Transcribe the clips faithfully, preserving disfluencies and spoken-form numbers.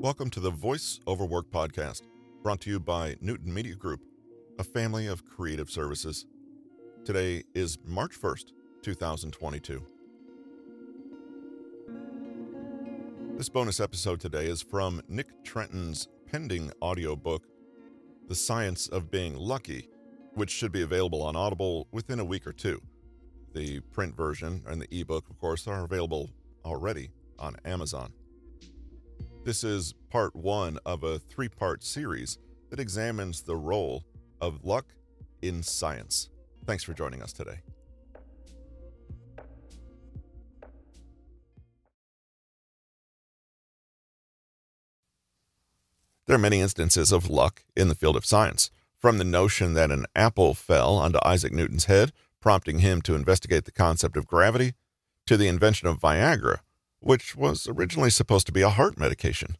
Welcome to the Voice Over Work podcast, brought to you by Newton Media Group, a family of creative services. Today is March first, two thousand twenty-two. This bonus episode today is from Nick Trenton's pending audiobook, The Science of Being Lucky, which should be available on Audible within a week or two. The print version and the ebook, of course, are available already on Amazon. This is part one of a three-part series that examines the role of luck in science. Thanks for joining us today. There are many instances of luck in the field of science, from the notion that an apple fell onto Isaac Newton's head, prompting him to investigate the concept of gravity, to the invention of Viagra, which was originally supposed to be a heart medication.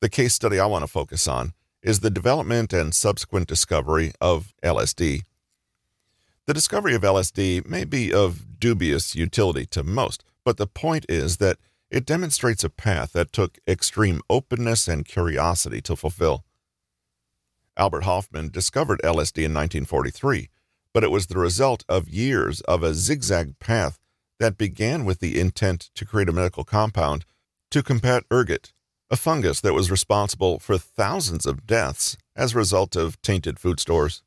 The case study I want to focus on is the development and subsequent discovery of L S D. The discovery of L S D may be of dubious utility to most, but the point is that it demonstrates a path that took extreme openness and curiosity to fulfill. Albert Hofmann discovered L S D in nineteen forty-three, but it was the result of years of a zigzag path that began with the intent to create a medical compound to combat ergot, a fungus that was responsible for thousands of deaths as a result of tainted food stores.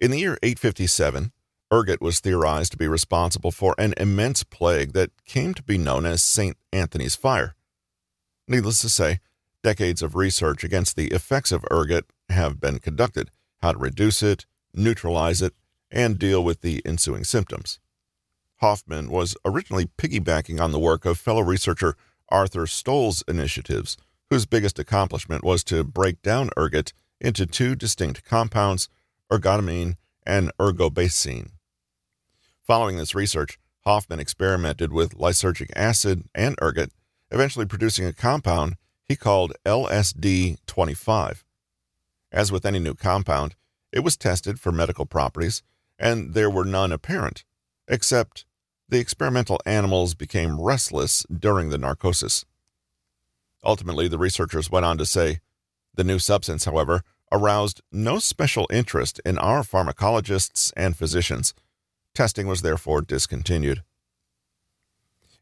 In the year eight fifty-seven, ergot was theorized to be responsible for an immense plague that came to be known as Saint Anthony's Fire. Needless to say, decades of research against the effects of ergot have been conducted, how to reduce it, neutralize it, and deal with the ensuing symptoms. Hofmann was originally piggybacking on the work of fellow researcher Arthur Stoll's initiatives, whose biggest accomplishment was to break down ergot into two distinct compounds, ergotamine and ergobacine. Following this research, Hofmann experimented with lysergic acid and ergot, eventually producing a compound he called L S D twenty-five. As with any new compound, it was tested for medical properties, and there were none apparent, except the experimental animals became restless during the narcosis. Ultimately, the researchers went on to say, the new substance, however, aroused no special interest in our pharmacologists and physicians. Testing was therefore discontinued.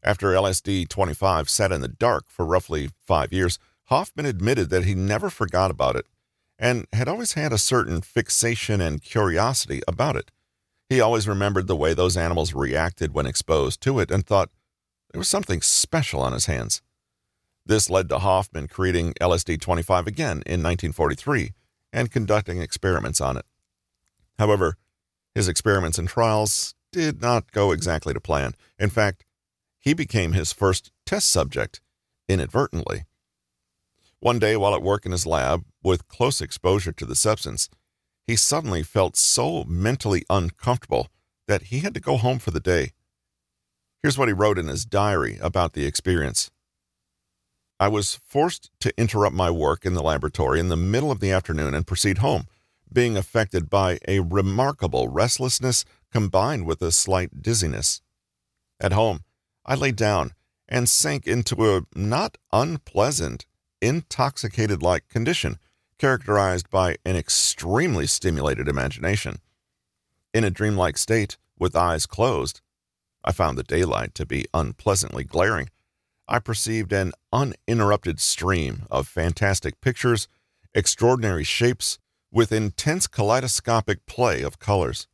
After L S D twenty-five sat in the dark for roughly five years, Hofmann admitted that he never forgot about it and had always had a certain fixation and curiosity about it. He always remembered the way those animals reacted when exposed to it and thought there was something special on his hands. This led to Hofmann creating L S D twenty-five again in nineteen forty-three and conducting experiments on it. However, his experiments and trials did not go exactly to plan. In fact, he became his first test subject inadvertently. One day while at work in his lab, with close exposure to the substance, he suddenly felt so mentally uncomfortable that he had to go home for the day. Here's what he wrote in his diary about the experience. I was forced to interrupt my work in the laboratory in the middle of the afternoon and proceed home, being affected by a remarkable restlessness combined with a slight dizziness. At home, I lay down and sank into a not unpleasant, intoxicated-like condition, characterized by an extremely stimulated imagination. In a dreamlike state, with eyes closed, I found the daylight to be unpleasantly glaring. I perceived an uninterrupted stream of fantastic pictures, extraordinary shapes, with intense kaleidoscopic play of colors.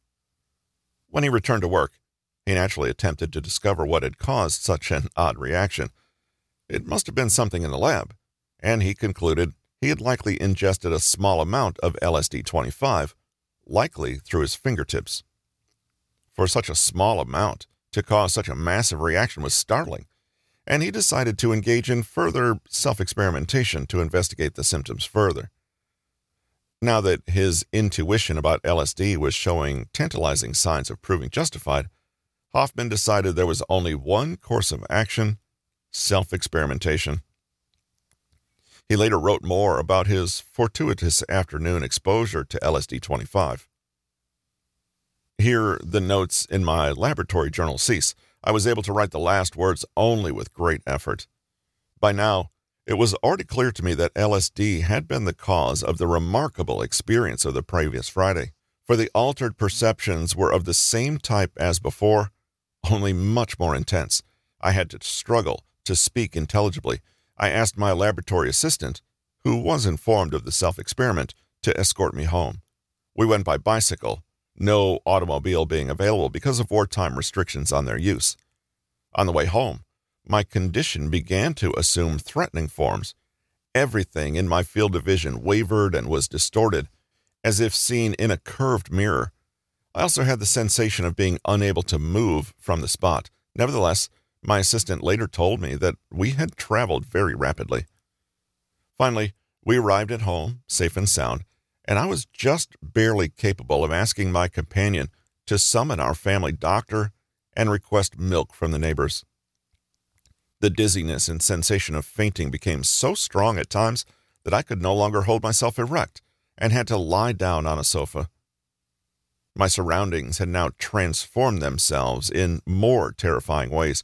When he returned to work, he naturally attempted to discover what had caused such an odd reaction. It must have been something in the lab, and he concluded he had likely ingested a small amount of L S D twenty-five, likely through his fingertips. For such a small amount to cause such a massive reaction was startling, and he decided to engage in further self-experimentation to investigate the symptoms further. Now that his intuition about L S D was showing tantalizing signs of proving justified, Hofmann decided there was only one course of action: self-experimentation. He later wrote more about his fortuitous afternoon exposure to L S D twenty-five. Here, the notes in my laboratory journal cease. I was able to write the last words only with great effort. By now, It was already clear to me that L S D had been the cause of the remarkable experience of the previous Friday, for the altered perceptions were of the same type as before, only much more intense. I had to struggle to speak intelligibly. I asked my laboratory assistant, who was informed of the self-experiment, to escort me home. We went by bicycle, no automobile being available because of wartime restrictions on their use. On the way home, my condition began to assume threatening forms. Everything in my field of vision wavered and was distorted, as if seen in a curved mirror. I also had the sensation of being unable to move from the spot. Nevertheless, my assistant later told me that we had traveled very rapidly. Finally, we arrived at home, safe and sound, and I was just barely capable of asking my companion to summon our family doctor and request milk from the neighbors. The dizziness and sensation of fainting became so strong at times that I could no longer hold myself erect and had to lie down on a sofa. My surroundings had now transformed themselves in more terrifying ways.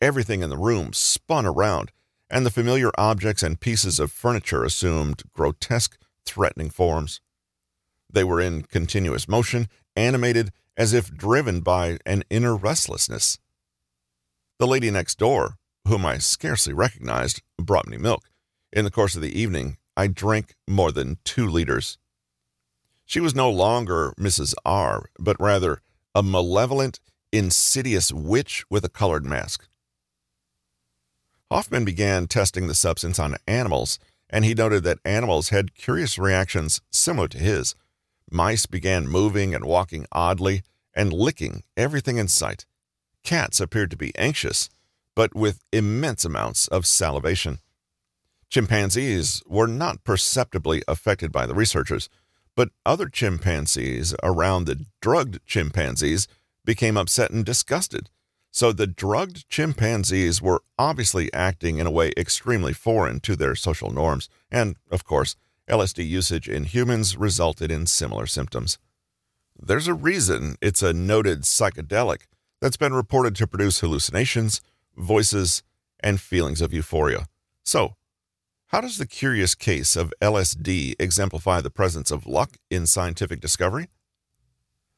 Everything in the room spun around, and the familiar objects and pieces of furniture assumed grotesque, threatening forms. They were in continuous motion, animated as if driven by an inner restlessness. The lady next door, whom I scarcely recognized, brought me milk. In the course of the evening, I drank more than two liters. She was no longer Missus R, but rather a malevolent, insidious witch with a colored mask. Hofmann began testing the substance on animals, and he noted that animals had curious reactions similar to his. Mice began moving and walking oddly and licking everything in sight. Cats appeared to be anxious, but with immense amounts of salivation. Chimpanzees were not perceptibly affected by the researchers, but other chimpanzees around the drugged chimpanzees became upset and disgusted. So the drugged chimpanzees were obviously acting in a way extremely foreign to their social norms, and, of course, L S D usage in humans resulted in similar symptoms. There's a reason it's a noted psychedelic that's been reported to produce hallucinations, voices, and feelings of euphoria. So, how does the curious case of L S D exemplify the presence of luck in scientific discovery?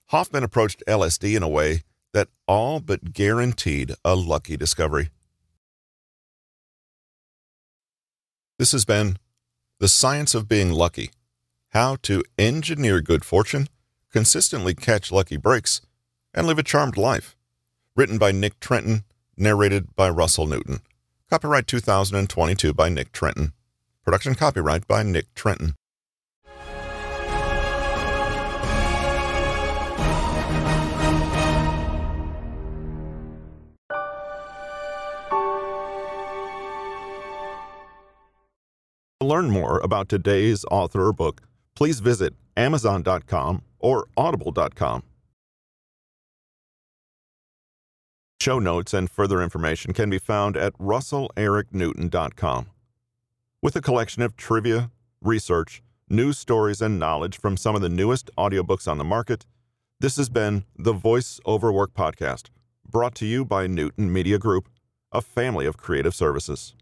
Hofmann approached L S D in a way that all but guaranteed a lucky discovery. This has been The Science of Being Lucky, How to Engineer Good Fortune, Consistently Catch Lucky Breaks, and Live a Charmed Life. Written by Nick Trenton, narrated by Russell Newton. Copyright two thousand twenty-two by Nick Trenton. Production copyright by Nick Trenton. To learn more about today's author or book, please visit amazon dot com or audible dot com. Show notes and further information can be found at Russell Eric Newton dot com. With a collection of trivia, research, news stories, and knowledge from some of the newest audiobooks on the market, this has been the Voice Over Work Podcast, brought to you by Newton Media Group, a family of creative services.